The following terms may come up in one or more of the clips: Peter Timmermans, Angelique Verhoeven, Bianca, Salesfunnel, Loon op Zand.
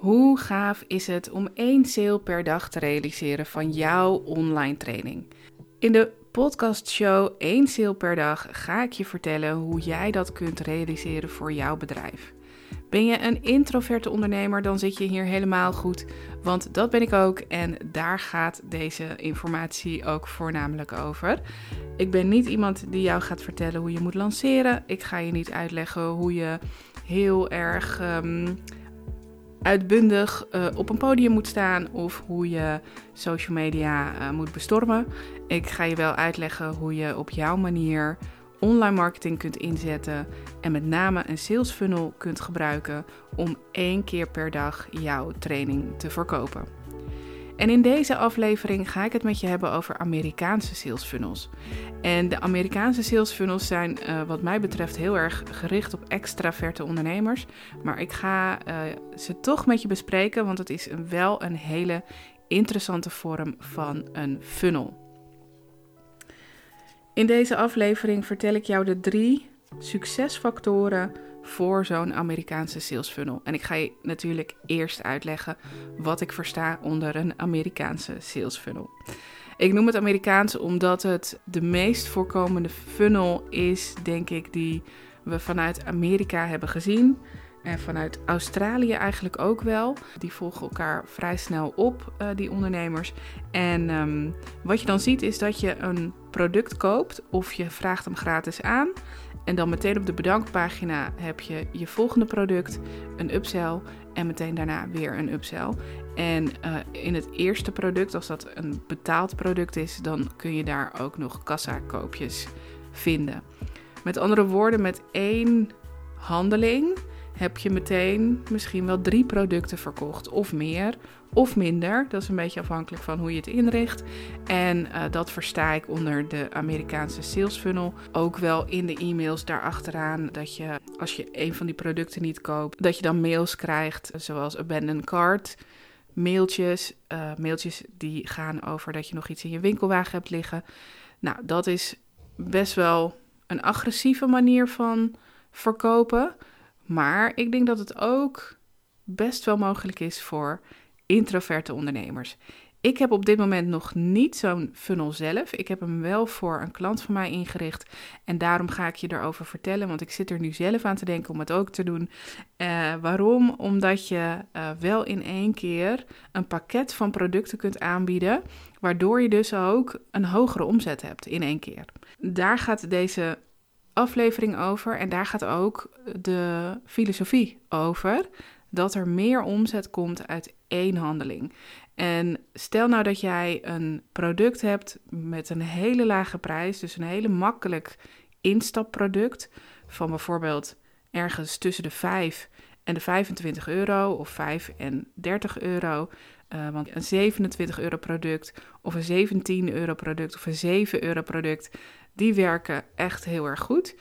Hoe gaaf is het om 1 sale per dag te realiseren van jouw online training? In de podcastshow 1 sale per dag ga ik je vertellen hoe jij dat kunt realiseren voor jouw bedrijf. Ben je een introverte ondernemer, dan zit je hier helemaal goed, want dat ben ik ook en daar gaat deze informatie ook voornamelijk over. Ik ben niet iemand die jou gaat vertellen hoe je moet lanceren. Ik ga je niet uitleggen hoe je heel erg uitbundig op een podium moet staan of hoe je social media moet bestormen. Ik ga je wel uitleggen hoe je op jouw manier online marketing kunt inzetten en met name een salesfunnel kunt gebruiken om 1 keer per dag jouw training te verkopen. En in deze aflevering ga ik het met je hebben over Amerikaanse salesfunnels. En de Amerikaanse salesfunnels zijn wat mij betreft heel erg gericht op extraverte ondernemers. Maar ik ga ze toch met je bespreken, want het is wel een hele interessante vorm van een funnel. In deze aflevering vertel ik jou de 3 succesfactoren voor zo'n Amerikaanse salesfunnel. En ik ga je natuurlijk eerst uitleggen wat ik versta onder een Amerikaanse salesfunnel. Ik noem het Amerikaans omdat het de meest voorkomende funnel is, denk ik, die we vanuit Amerika hebben gezien. En vanuit Australië eigenlijk ook wel. Die volgen elkaar vrij snel op, die ondernemers. En wat je dan ziet is dat je een product koopt of je vraagt hem gratis aan. En dan meteen op de bedankpagina heb je je volgende product, een upsell en meteen daarna weer een upsell. En in het eerste product, als dat een betaald product is, dan kun je daar ook nog kassakoopjes vinden. Met andere woorden, met 1 handeling heb je meteen misschien wel 3 producten verkocht. Of meer, of minder. Dat is een beetje afhankelijk van hoe je het inricht. En dat versta ik onder de Amerikaanse salesfunnel. Ook wel in de e-mails daarachteraan dat je, als je 1 van die producten niet koopt, dat je dan mails krijgt, zoals abandoned cart. Mailtjes die gaan over dat je nog iets in je winkelwagen hebt liggen. Nou, dat is best wel een agressieve manier van verkopen. Maar ik denk dat het ook best wel mogelijk is voor introverte ondernemers. Ik heb op dit moment nog niet zo'n funnel zelf. Ik heb hem wel voor een klant van mij ingericht. En daarom ga ik je erover vertellen. Want ik zit er nu zelf aan te denken om het ook te doen. Waarom? Omdat je wel in 1 keer een pakket van producten kunt aanbieden. Waardoor je dus ook een hogere omzet hebt in 1 keer. Daar gaat deze aflevering over en daar gaat ook de filosofie over dat er meer omzet komt uit 1 handeling. En stel nou dat jij een product hebt met een hele lage prijs, dus een hele makkelijk instapproduct van bijvoorbeeld ergens tussen de 5 en de €25 of 5 en €30. Want een €27 product of een €17 product of een €7 product, die werken echt heel erg goed.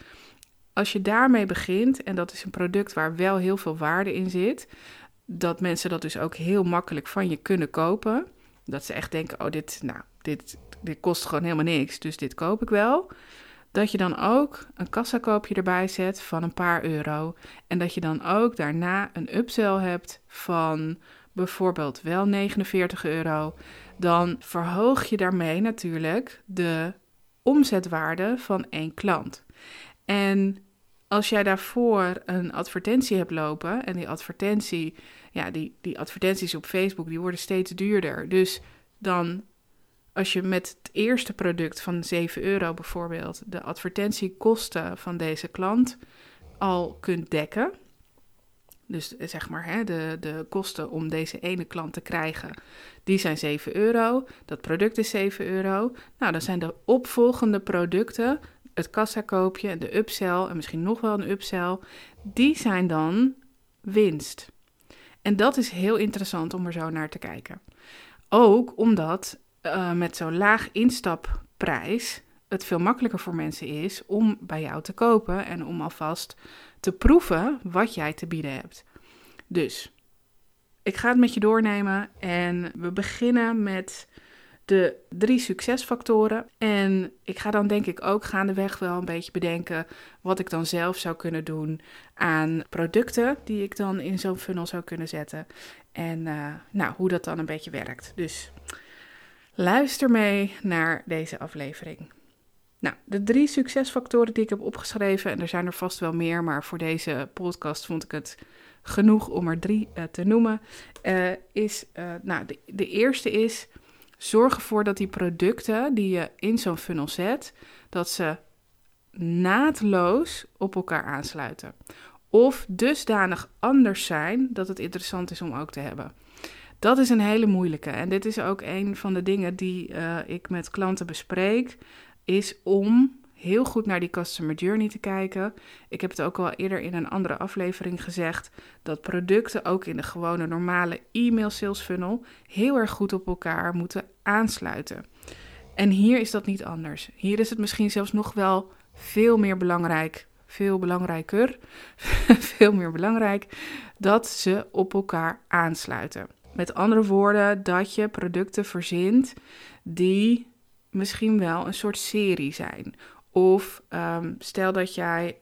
Als je daarmee begint, en dat is een product waar wel heel veel waarde in zit, dat mensen dat dus ook heel makkelijk van je kunnen kopen. Dat ze echt denken, oh dit kost gewoon helemaal niks, dus dit koop ik wel. Dat je dan ook een kassakoopje erbij zet van een paar euro. En dat je dan ook daarna een upsell hebt van bijvoorbeeld wel €49. Dan verhoog je daarmee natuurlijk de omzetwaarde van 1 klant. En als jij daarvoor een advertentie hebt lopen, en die advertentie, ja, die advertenties op Facebook, die worden steeds duurder. Dus dan, als je met het eerste product van €7 bijvoorbeeld de advertentiekosten van deze klant al kunt dekken, dus zeg maar de kosten om deze ene klant te krijgen, die zijn €7. Dat product is €7. Nou, dan zijn de opvolgende producten, het kassakoopje, de upsell en misschien nog wel een upsell, die zijn dan winst. En dat is heel interessant om er zo naar te kijken. Ook omdat met zo'n laag instapprijs het veel makkelijker voor mensen is om bij jou te kopen en om alvast te proeven wat jij te bieden hebt. Dus, ik ga het met je doornemen en we beginnen met de 3 succesfactoren. En ik ga dan denk ik ook gaandeweg wel een beetje bedenken wat ik dan zelf zou kunnen doen aan producten die ik dan in zo'n funnel zou kunnen zetten. En hoe dat dan een beetje werkt. Dus luister mee naar deze aflevering. Nou, de 3 succesfactoren die ik heb opgeschreven, en er zijn er vast wel meer, maar voor deze podcast vond ik het genoeg om er 3 te noemen. De eerste is, zorg ervoor dat die producten die je in zo'n funnel zet, dat ze naadloos op elkaar aansluiten. Of dusdanig anders zijn dat het interessant is om ook te hebben. Dat is een hele moeilijke. En dit is ook een van de dingen die ik met klanten bespreek, is om heel goed naar die customer journey te kijken. Ik heb het ook al eerder in een andere aflevering gezegd, dat producten ook in de gewone normale e-mail sales funnel heel erg goed op elkaar moeten aansluiten. En hier is dat niet anders. Hier is het misschien zelfs nog wel veel meer belangrijk dat ze op elkaar aansluiten. Met andere woorden, dat je producten verzint die misschien wel een soort serie zijn. Of stel dat jij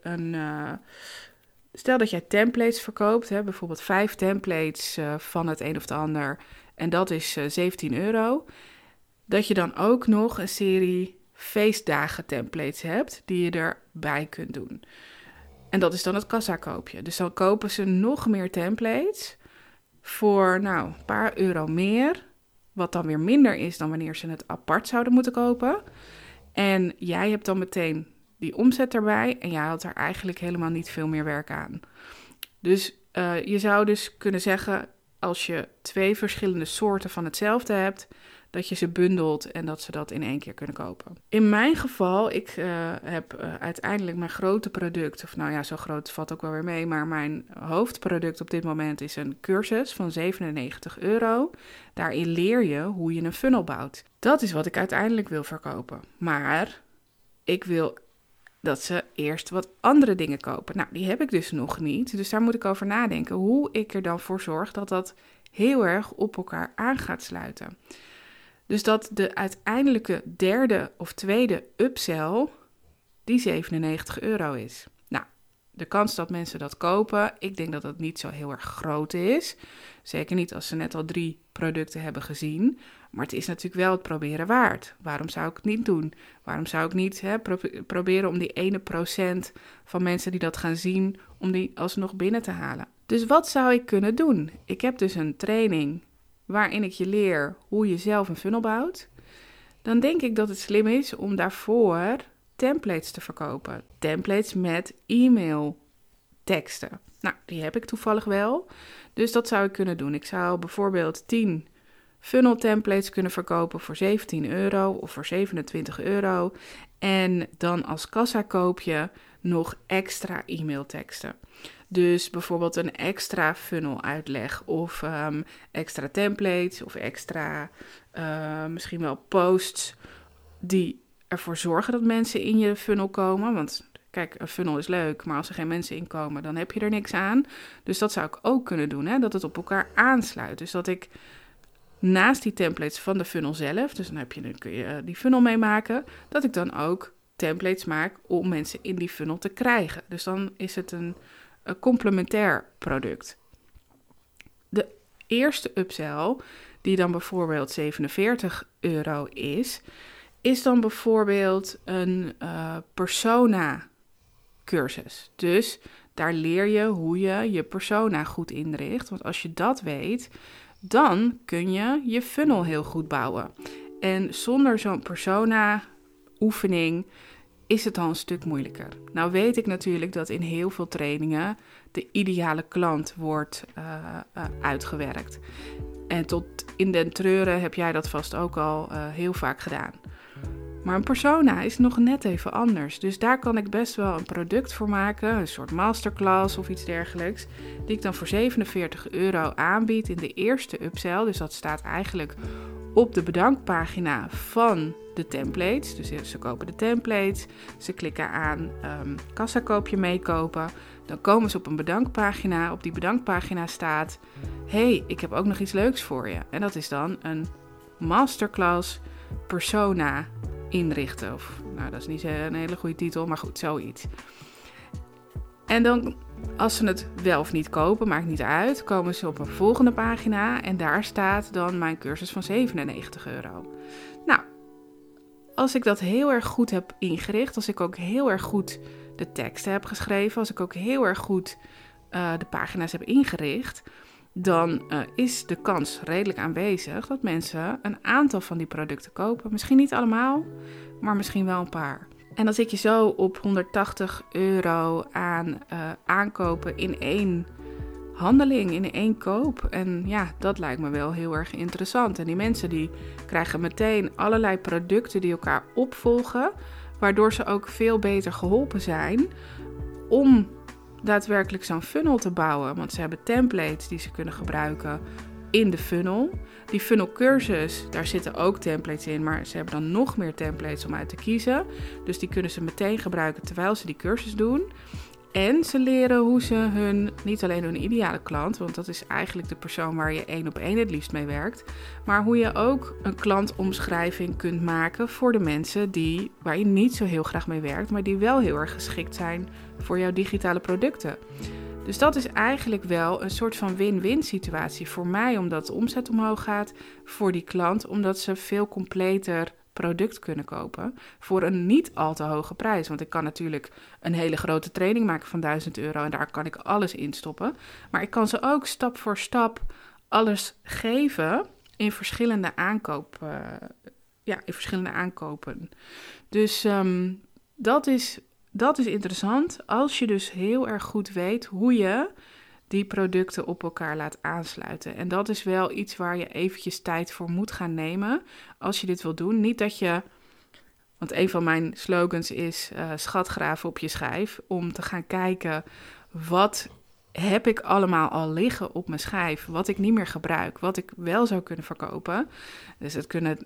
templates verkoopt, hè, bijvoorbeeld 5 templates van het een of het ander, en dat is €17. Dat je dan ook nog een serie feestdagen templates hebt die je erbij kunt doen. En dat is dan het kassakoopje. Dus dan kopen ze nog meer templates voor een paar euro meer, wat dan weer minder is dan wanneer ze het apart zouden moeten kopen. En jij hebt dan meteen die omzet erbij en jij had er eigenlijk helemaal niet veel meer werk aan. Dus je zou dus kunnen zeggen, als je 2 verschillende soorten van hetzelfde hebt, dat je ze bundelt en dat ze dat in 1 keer kunnen kopen. In mijn geval, ik heb uiteindelijk mijn grote product, zo groot valt ook wel weer mee, maar mijn hoofdproduct op dit moment is een cursus van €97. Daarin leer je hoe je een funnel bouwt. Dat is wat ik uiteindelijk wil verkopen. Maar ik wil dat ze eerst wat andere dingen kopen. Nou, die heb ik dus nog niet. Dus daar moet ik over nadenken hoe ik er dan voor zorg dat dat heel erg op elkaar aan gaat sluiten. Dus dat de uiteindelijke 3e of 2e upsell die €97 is. Nou, de kans dat mensen dat kopen, ik denk dat dat niet zo heel erg groot is. Zeker niet als ze net al 3 producten hebben gezien. Maar het is natuurlijk wel het proberen waard. Waarom zou ik het niet doen? Waarom zou ik niet proberen om die ene % van mensen die dat gaan zien, om die alsnog binnen te halen? Dus wat zou ik kunnen doen? Ik heb dus een training waarin ik je leer hoe je zelf een funnel bouwt, dan denk ik dat het slim is om daarvoor templates te verkopen. Templates met e-mailteksten. Nou, die heb ik toevallig wel, dus dat zou ik kunnen doen. Ik zou bijvoorbeeld 10 funnel templates kunnen verkopen voor €17 of voor €27. En dan als kassa koop je nog extra e-mailteksten. Dus bijvoorbeeld een extra funnel uitleg of extra templates of extra misschien wel posts die ervoor zorgen dat mensen in je funnel komen. Want kijk, een funnel is leuk, maar als er geen mensen in komen, dan heb je er niks aan. Dus dat zou ik ook kunnen doen, hè? Dat het op elkaar aansluit. Dus dat ik naast die templates van de funnel zelf, dus dan kun je die funnel meemaken, dat ik dan ook templates maak om mensen in die funnel te krijgen. Dus dan is het een complementair product. De eerste upsell, die dan bijvoorbeeld €47 is dan bijvoorbeeld een persona cursus. Dus daar leer je hoe je je persona goed inricht. Want als je dat weet, dan kun je je funnel heel goed bouwen. En zonder zo'n persona oefening is het al een stuk moeilijker. Nou weet ik natuurlijk dat in heel veel trainingen de ideale klant wordt uitgewerkt. En tot in den treuren heb jij dat vast ook al heel vaak gedaan. Maar een persona is nog net even anders. Dus daar kan ik best wel een product voor maken, een soort masterclass of iets dergelijks, die ik dan voor €47 aanbied in de eerste upsell. Dus dat staat eigenlijk op de bedankpagina van de templates. Dus ze kopen de templates, ze klikken aan kassakoopje meekopen. Dan komen ze op een bedankpagina. Op die bedankpagina staat, hey, ik heb ook nog iets leuks voor je. En dat is dan een masterclass persona inrichten. Of, nou, dat is niet een hele goede titel, maar goed, zoiets. En dan, als ze het wel of niet kopen, maakt niet uit, komen ze op een volgende pagina en daar staat dan mijn cursus van €97. Nou, als ik dat heel erg goed heb ingericht, als ik ook heel erg goed de teksten heb geschreven, als ik ook heel erg goed de pagina's heb ingericht, dan is de kans redelijk aanwezig dat mensen een aantal van die producten kopen. Misschien niet allemaal, maar misschien wel een paar. En dan zit je zo op €180 aan aankopen in één handeling, in één koop. En ja, dat lijkt me wel heel erg interessant. En die mensen die krijgen meteen allerlei producten die elkaar opvolgen, waardoor ze ook veel beter geholpen zijn om daadwerkelijk zo'n funnel te bouwen. Want ze hebben templates die ze kunnen gebruiken in de funnel. Die funnelcursus, daar zitten ook templates in, maar ze hebben dan nog meer templates om uit te kiezen. Dus die kunnen ze meteen gebruiken terwijl ze die cursus doen. En ze leren hoe ze hun, niet alleen hun ideale klant, want dat is eigenlijk de persoon waar je 1-op-1 het liefst mee werkt, maar hoe je ook een klantomschrijving kunt maken voor de mensen die, waar je niet zo heel graag mee werkt, maar die wel heel erg geschikt zijn voor jouw digitale producten. Dus dat is eigenlijk wel een soort van win-win situatie voor mij, omdat de omzet omhoog gaat, voor die klant, omdat ze veel completer product kunnen kopen voor een niet al te hoge prijs. Want ik kan natuurlijk een hele grote training maken van €1000 en daar kan ik alles in stoppen. Maar ik kan ze ook stap voor stap alles geven in verschillende aankopen. Dus dat is interessant als je dus heel erg goed weet hoe je die producten op elkaar laat aansluiten. En dat is wel iets waar je eventjes tijd voor moet gaan nemen als je dit wil doen. Niet dat je, want een van mijn slogans is schatgraven op je schijf, om te gaan kijken wat heb ik allemaal al liggen op mijn schijf, wat ik niet meer gebruik, wat ik wel zou kunnen verkopen. Dus dat kunnen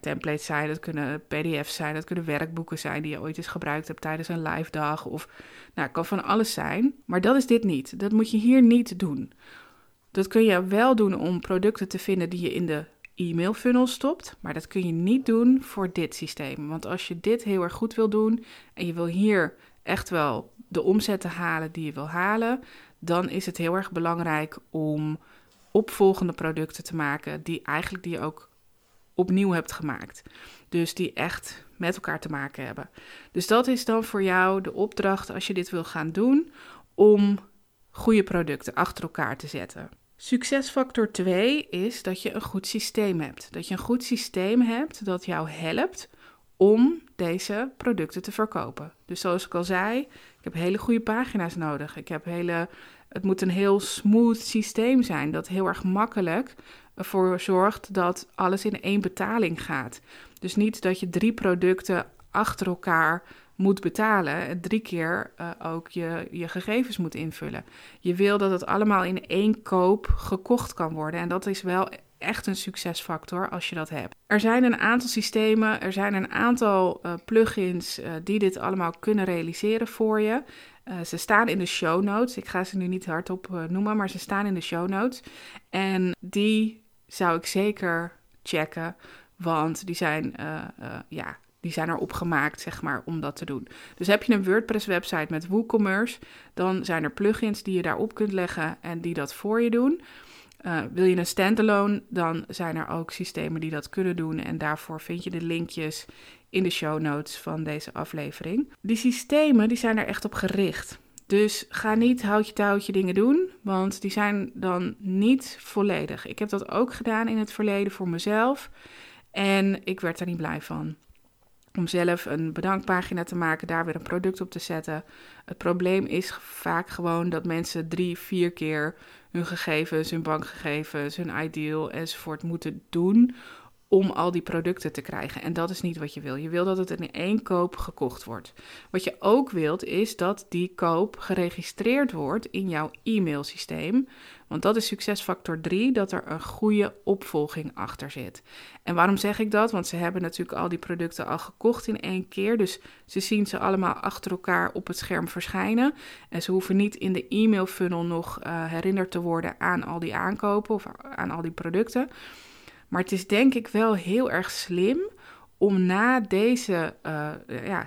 templates zijn, dat kunnen pdf's zijn, dat kunnen werkboeken zijn die je ooit eens gebruikt hebt tijdens een live dag. Of, het kan van alles zijn, maar dat is dit niet. Dat moet je hier niet doen. Dat kun je wel doen om producten te vinden die je in de e-mail funnel stopt, maar dat kun je niet doen voor dit systeem. Want als je dit heel erg goed wil doen en je wil hier echt wel de omzet te halen die je wil halen, dan is het heel erg belangrijk om opvolgende producten te maken die je ook opnieuw hebt gemaakt. Dus die echt met elkaar te maken hebben. Dus dat is dan voor jou de opdracht als je dit wil gaan doen, om goede producten achter elkaar te zetten. Succesfactor 2 is dat je een goed systeem hebt. Dat je een goed systeem hebt dat jou helpt om deze producten te verkopen. Dus zoals ik al zei, ik heb hele goede pagina's nodig. Het moet een heel smooth systeem zijn dat heel erg makkelijk ervoor zorgt dat alles in één betaling gaat. Dus niet dat je 3 producten achter elkaar moet betalen en 3 keer ook je gegevens moet invullen. Je wil dat het allemaal in één koop gekocht kan worden en dat is wel echt een succesfactor als je dat hebt. Er zijn een aantal systemen, er zijn een aantal plugins die dit allemaal kunnen realiseren voor je. Ze staan in de show notes. Ik ga ze nu niet hardop noemen, maar ze staan in de show notes. En die zou ik zeker checken, want die zijn erop gemaakt, zeg maar, om dat te doen. Dus heb je een WordPress-website met WooCommerce, dan zijn er plugins die je daarop kunt leggen en die dat voor je doen. Wil je een standalone, dan zijn er ook systemen die dat kunnen doen. En daarvoor vind je de linkjes in de show notes van deze aflevering. Die systemen die zijn er echt op gericht. Dus ga niet houtje touwtje dingen doen, want die zijn dan niet volledig. Ik heb dat ook gedaan in het verleden voor mezelf en ik werd daar niet blij van. Om zelf een bedankpagina te maken, daar weer een product op te zetten. Het probleem is vaak gewoon dat mensen 3-4 keer hun gegevens, hun bankgegevens, hun iDeal enzovoort moeten doen om al die producten te krijgen. En dat is niet wat je wil. Je wil dat het in één koop gekocht wordt. Wat je ook wilt is dat die koop geregistreerd wordt in jouw e-mailsysteem. Want dat is succesfactor 3, dat er een goede opvolging achter zit. En waarom zeg ik dat? Want ze hebben natuurlijk al die producten al gekocht in één keer. Dus ze zien ze allemaal achter elkaar op het scherm verschijnen. En ze hoeven niet in de e-mail funnel nog herinnerd te worden aan al die aankopen of aan al die producten. Maar het is denk ik wel heel erg slim om na deze,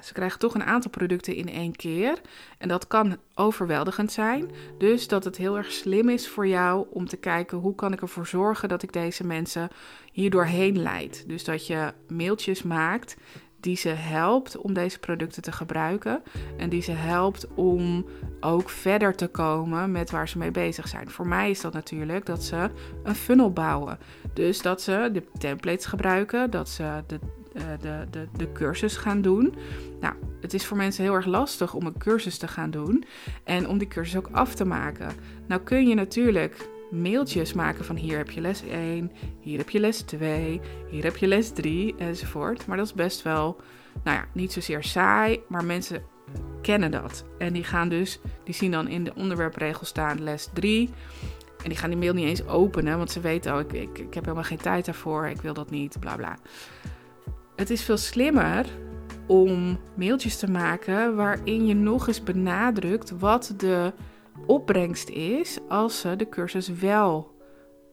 ze krijgen toch een aantal producten in één keer. En dat kan overweldigend zijn. Dus dat het heel erg slim is voor jou om te kijken hoe kan ik ervoor zorgen dat ik deze mensen hierdoor heen leid. Dus dat je mailtjes maakt die ze helpt om deze producten te gebruiken. En die ze helpt om ook verder te komen met waar ze mee bezig zijn. Voor mij is dat natuurlijk dat ze een funnel bouwen. Dus dat ze de templates gebruiken, dat ze de cursus gaan doen. Nou, het is voor mensen heel erg lastig om een cursus te gaan doen en om die cursus ook af te maken. Nou kun je natuurlijk mailtjes maken van hier heb je les 1, hier heb je les 2, hier heb je les 3 enzovoort. Maar dat is best wel, niet zozeer saai, maar mensen kennen dat. En die gaan dus, die zien dan in de onderwerpregel staan les 3... En die gaan die mail niet eens openen, want ze weten, ik heb helemaal geen tijd daarvoor, ik wil dat niet, bla bla. Het is veel slimmer om mailtjes te maken waarin je nog eens benadrukt wat de opbrengst is als ze de cursus wel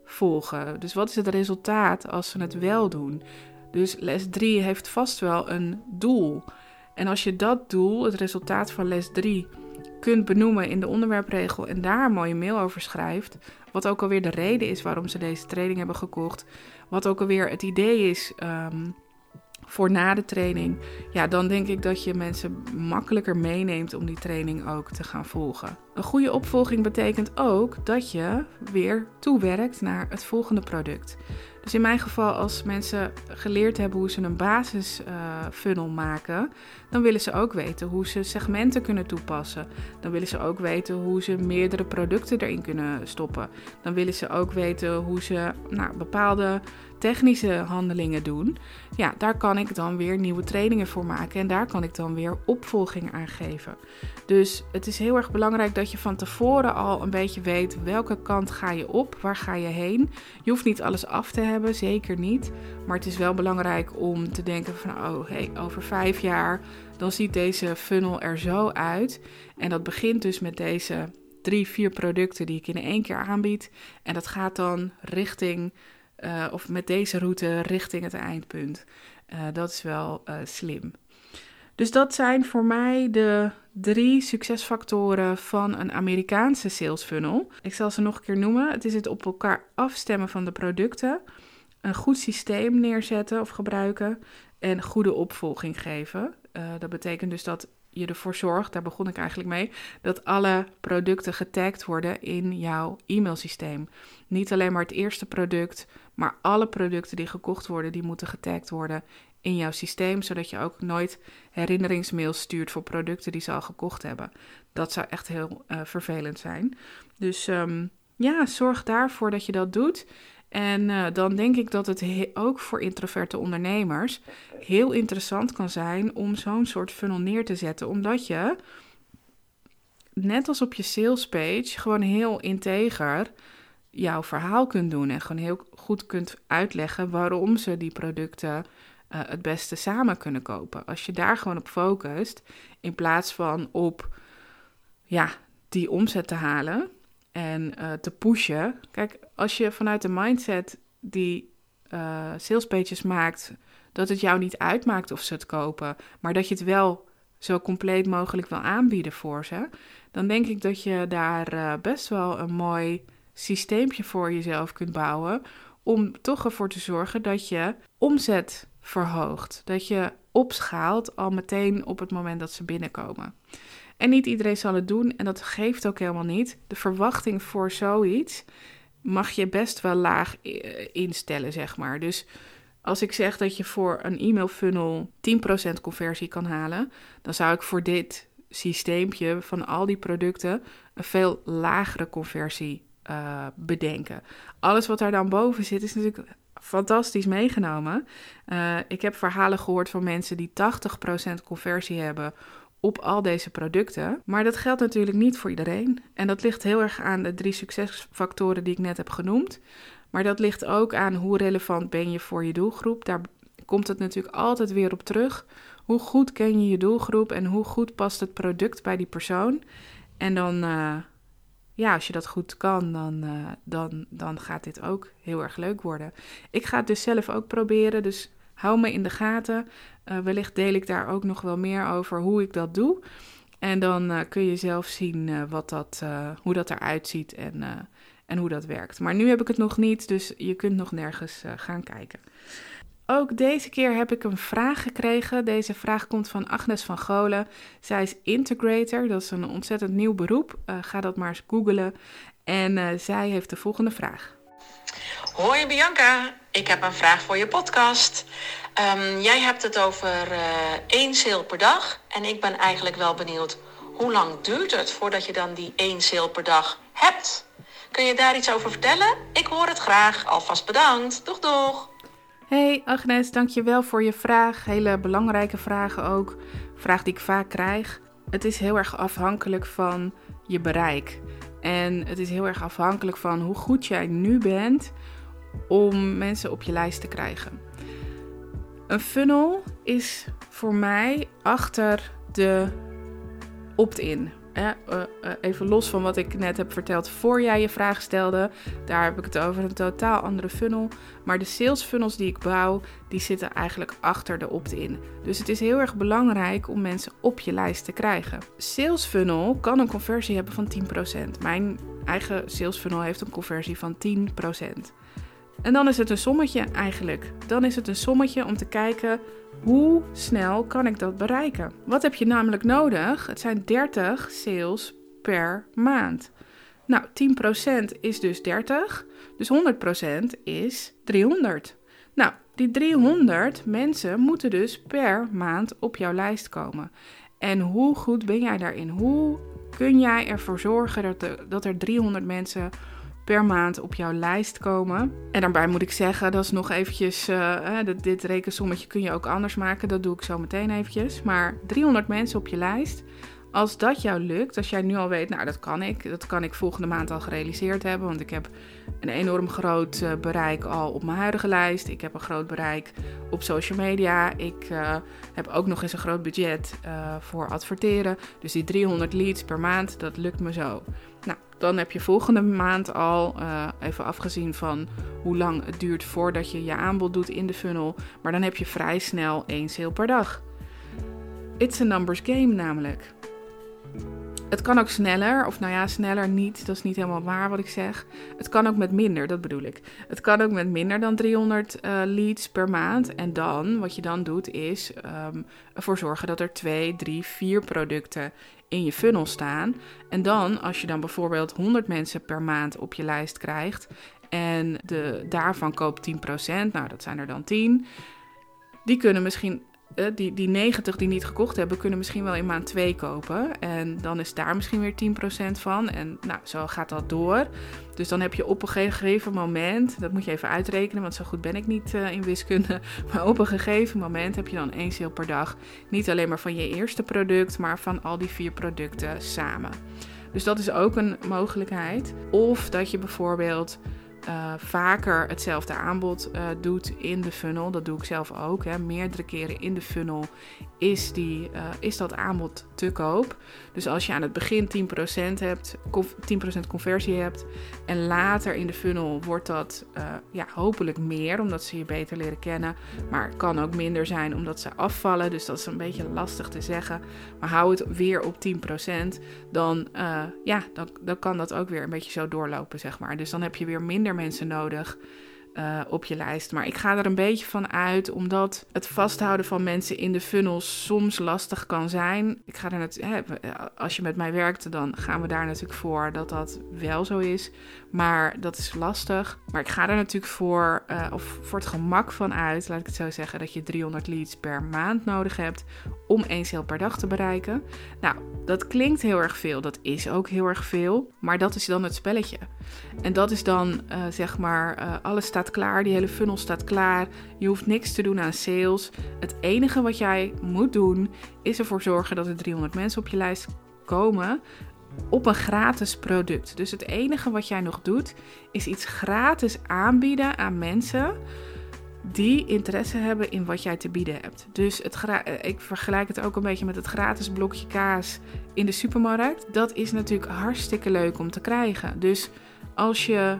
volgen. Dus wat is het resultaat als ze het wel doen? Dus les 3 heeft vast wel een doel. En als je dat doel, het resultaat van les 3, kunt benoemen in de onderwerpregel en daar een mooie mail over schrijft, wat ook alweer de reden is waarom ze deze training hebben gekocht, wat ook alweer het idee is voor na de training, ja, dan denk ik dat je mensen makkelijker meeneemt om die training ook te gaan volgen. Een goede opvolging betekent ook dat je weer toewerkt naar het volgende product. Dus in mijn geval, als mensen geleerd hebben hoe ze een basisfunnel maken, dan willen ze ook weten hoe ze segmenten kunnen toepassen. Dan willen ze ook weten hoe ze meerdere producten erin kunnen stoppen. Dan willen ze ook weten hoe ze bepaalde technische handelingen doen. Ja, daar kan ik dan weer nieuwe trainingen voor maken en daar kan ik dan weer opvolging aan geven. Dus het is heel erg belangrijk dat je van tevoren al een beetje weet welke kant ga je op, waar ga je heen. Je hoeft niet alles af te hebben, zeker niet. Maar het is wel belangrijk om te denken van over 5 jaar, dan ziet deze funnel er zo uit. En dat begint dus met deze 3-4 producten die ik in 1 keer aanbied. En dat gaat dan richting, of met deze route richting het eindpunt. Dat is wel slim. Dus dat zijn voor mij de 3 succesfactoren van een Amerikaanse salesfunnel. Ik zal ze nog een keer noemen. Het is het op elkaar afstemmen van de producten, een goed systeem neerzetten of gebruiken en goede opvolging geven. Dat betekent dus dat je ervoor zorgt, daar begon ik eigenlijk mee, dat alle producten getagd worden in jouw e-mailsysteem. Niet alleen maar het eerste product, maar alle producten die gekocht worden, die moeten getagd worden in jouw systeem, zodat je ook nooit herinneringsmails stuurt voor producten die ze al gekocht hebben. Dat zou echt heel vervelend zijn. Dus zorg daarvoor dat je dat doet. En dan denk ik dat het ook voor introverte ondernemers heel interessant kan zijn om zo'n soort funnel neer te zetten. Omdat je, net als op je salespage, gewoon heel integer jouw verhaal kunt doen. En gewoon heel goed kunt uitleggen waarom ze die producten het beste samen kunnen kopen. Als je daar gewoon op focust, in plaats van op die omzet te halen en te pushen. Kijk, als je vanuit de mindset die salespages maakt, dat het jou niet uitmaakt of ze het kopen, maar dat je het wel zo compleet mogelijk wil aanbieden voor ze, dan denk ik dat je daar best wel een mooi systeempje voor jezelf kunt bouwen, om toch ervoor te zorgen dat je omzet verhoogt. Dat je opschaalt al meteen op het moment dat ze binnenkomen. En niet iedereen zal het doen en dat geeft ook helemaal niet. De verwachting voor zoiets mag je best wel laag instellen, zeg maar. Dus als ik zeg dat je voor een e-mailfunnel 10% conversie kan halen, dan zou ik voor dit systeempje van al die producten een veel lagere conversie bedenken. Alles wat daar dan boven zit is natuurlijk fantastisch meegenomen. Ik heb verhalen gehoord van mensen die 80% conversie hebben op al deze producten. Maar dat geldt natuurlijk niet voor iedereen. En dat ligt heel erg aan de 3 succesfactoren die ik net heb genoemd. Maar dat ligt ook aan hoe relevant ben je voor je doelgroep. Daar komt het natuurlijk altijd weer op terug. Hoe goed ken je je doelgroep en hoe goed past het product bij die persoon? En dan als je dat goed kan, dan gaat dit ook heel erg leuk worden. Ik ga het dus zelf ook proberen, dus Hou me in de gaten. Wellicht deel ik daar ook nog wel meer over hoe ik dat doe. En dan kun je zelf zien hoe dat eruit ziet en hoe dat werkt. Maar nu heb ik het nog niet, dus je kunt nog nergens gaan kijken. Ook deze keer heb ik een vraag gekregen. Deze vraag komt van Agnes van Golen. Zij is integrator, dat is een ontzettend nieuw beroep. Ga dat maar eens googlen. En zij heeft de volgende vraag. Hoi Bianca, ik heb een vraag voor je podcast. Jij hebt het over 1 sale per dag. En ik ben eigenlijk wel benieuwd, hoe lang duurt het voordat je dan die 1 sale per dag hebt? Kun je daar iets over vertellen? Ik hoor het graag. Alvast bedankt. Doeg doeg. Hey Agnes, dankjewel voor je vraag. Hele belangrijke vragen ook. Vraag die ik vaak krijg. Het is heel erg afhankelijk van je bereik. En het is heel erg afhankelijk van hoe goed jij nu bent om mensen op je lijst te krijgen. Een funnel is voor mij achter de opt-in. Even los van wat ik net heb verteld voor jij je vraag stelde. Daar heb ik het over een totaal andere funnel. Maar de sales funnels die ik bouw, die zitten eigenlijk achter de opt-in. Dus het is heel erg belangrijk om mensen op je lijst te krijgen. Sales funnel kan een conversie hebben van 10%. Mijn eigen sales funnel heeft een conversie van 10%. En dan is het een sommetje eigenlijk. Dan is het een sommetje om te kijken, hoe snel kan ik dat bereiken? Wat heb je namelijk nodig? Het zijn 30 sales per maand. Nou, 10% is dus 30. Dus 100% is 300. Nou, die 300 mensen moeten dus per maand op jouw lijst komen. En hoe goed ben jij daarin? Hoe kun jij ervoor zorgen dat er 300 mensen per maand op jouw lijst komen. En daarbij moet ik zeggen, dat is nog eventjes, dit rekensommetje kun je ook anders maken. Dat doe ik zo meteen eventjes. Maar 300 mensen op je lijst, als dat jou lukt, als jij nu al weet, nou dat kan ik volgende maand al gerealiseerd hebben, want ik heb een enorm groot bereik al op mijn huidige lijst. Ik heb een groot bereik op social media. Ik heb ook nog eens een groot budget voor adverteren. Dus die 300 leads per maand, dat lukt me zo. Nou, dan heb je volgende maand al, even afgezien van hoe lang het duurt voordat je je aanbod doet in de funnel, maar dan heb je vrij snel 1 sale per dag. It's a numbers game namelijk. Het kan ook sneller, of nou ja, sneller niet, dat is niet helemaal waar wat ik zeg. Het kan ook met minder, dat bedoel ik. Het kan ook met minder dan 300 leads per maand. En dan, wat je dan doet, is ervoor zorgen dat er 2, 3, 4 producten in je funnel staan. En dan, als je dan bijvoorbeeld 100 mensen per maand op je lijst krijgt en daarvan koopt 10%, nou dat zijn er dan 10, die kunnen misschien... Die 90 die niet gekocht hebben, kunnen misschien wel in maand 2 kopen. En dan is daar misschien weer 10% van. En nou, zo gaat dat door. Dus dan heb je op een gegeven moment, dat moet je even uitrekenen, want zo goed ben ik niet in wiskunde. Maar op een gegeven moment heb je dan 1 sale per dag. Niet alleen maar van je eerste product, maar van al die 4 producten samen. Dus dat is ook een mogelijkheid. Of dat je bijvoorbeeld vaker hetzelfde aanbod doet in de funnel. Dat doe ik zelf ook. Hè. Meerdere keren in de funnel is dat aanbod te koop. Dus als je aan het begin 10% conversie hebt en later in de funnel wordt dat hopelijk meer, omdat ze je beter leren kennen. Maar het kan ook minder zijn omdat ze afvallen. Dus dat is een beetje lastig te zeggen. Maar hou het weer op 10%. Dan kan dat ook weer een beetje zo doorlopen, zeg maar. Dus dan heb je weer minder mensen nodig op je lijst. Maar ik ga er een beetje van uit, omdat het vasthouden van mensen in de funnels soms lastig kan zijn. Als je met mij werkt, dan gaan we daar natuurlijk voor dat wel zo is. Maar dat is lastig. Maar ik ga er natuurlijk voor het gemak van uit, laat ik het zo zeggen, dat je 300 leads per maand nodig hebt om 1 sale per dag te bereiken. Nou, dat klinkt heel erg veel. Dat is ook heel erg veel. Maar dat is dan het spelletje. En dat is dan, alles staat klaar. Die hele funnel staat klaar. Je hoeft niks te doen aan sales. Het enige wat jij moet doen, is ervoor zorgen dat er 300 mensen op je lijst komen op een gratis product. Dus het enige wat jij nog doet, is iets gratis aanbieden aan mensen die interesse hebben in wat jij te bieden hebt. Dus ik vergelijk het ook een beetje met het gratis blokje kaas in de supermarkt. Dat is natuurlijk hartstikke leuk om te krijgen. Dus als je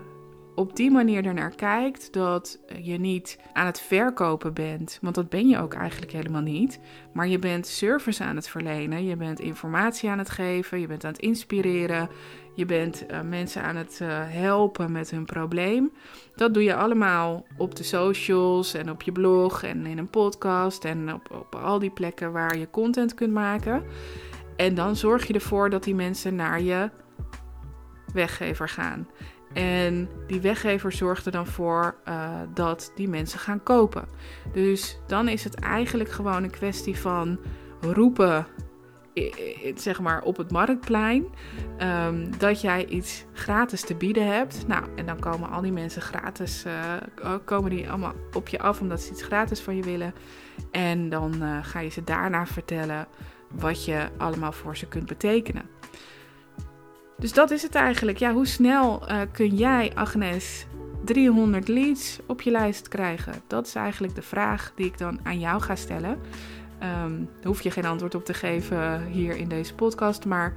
op die manier ernaar kijkt, dat je niet aan het verkopen bent, want dat ben je ook eigenlijk helemaal niet, maar je bent service aan het verlenen, je bent informatie aan het geven, je bent aan het inspireren, je bent mensen aan het helpen met hun probleem. Dat doe je allemaal op de socials en op je blog en in een podcast en op al die plekken waar je content kunt maken. En dan zorg je ervoor dat die mensen naar je weggever gaan. En die weggever zorgt er dan voor dat die mensen gaan kopen. Dus dan is het eigenlijk gewoon een kwestie van roepen, zeg maar op het marktplein, dat jij iets gratis te bieden hebt. Nou, en dan komen al die mensen gratis, komen die allemaal op je af omdat ze iets gratis van je willen. En dan ga je ze daarna vertellen wat je allemaal voor ze kunt betekenen. Dus dat is het eigenlijk. Ja, hoe snel kun jij, Agnes, 300 leads op je lijst krijgen? Dat is eigenlijk de vraag die ik dan aan jou ga stellen. Daar hoef je geen antwoord op te geven hier in deze podcast. Maar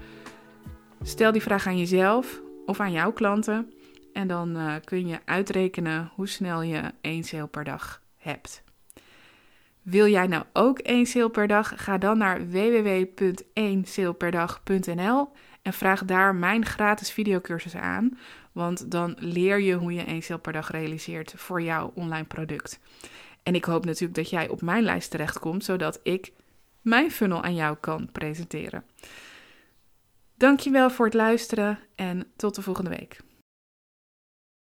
stel die vraag aan jezelf of aan jouw klanten. En dan kun je uitrekenen hoe snel je 1 sale per dag hebt. Wil jij nou ook 1 sale per dag? Ga dan naar www.1saleperdag.nl en vraag daar mijn gratis videocursus aan. Want dan leer je hoe je 1 sale per dag realiseert voor jouw online product. En ik hoop natuurlijk dat jij op mijn lijst terechtkomt, zodat ik mijn funnel aan jou kan presenteren. Dankjewel voor het luisteren en tot de volgende week.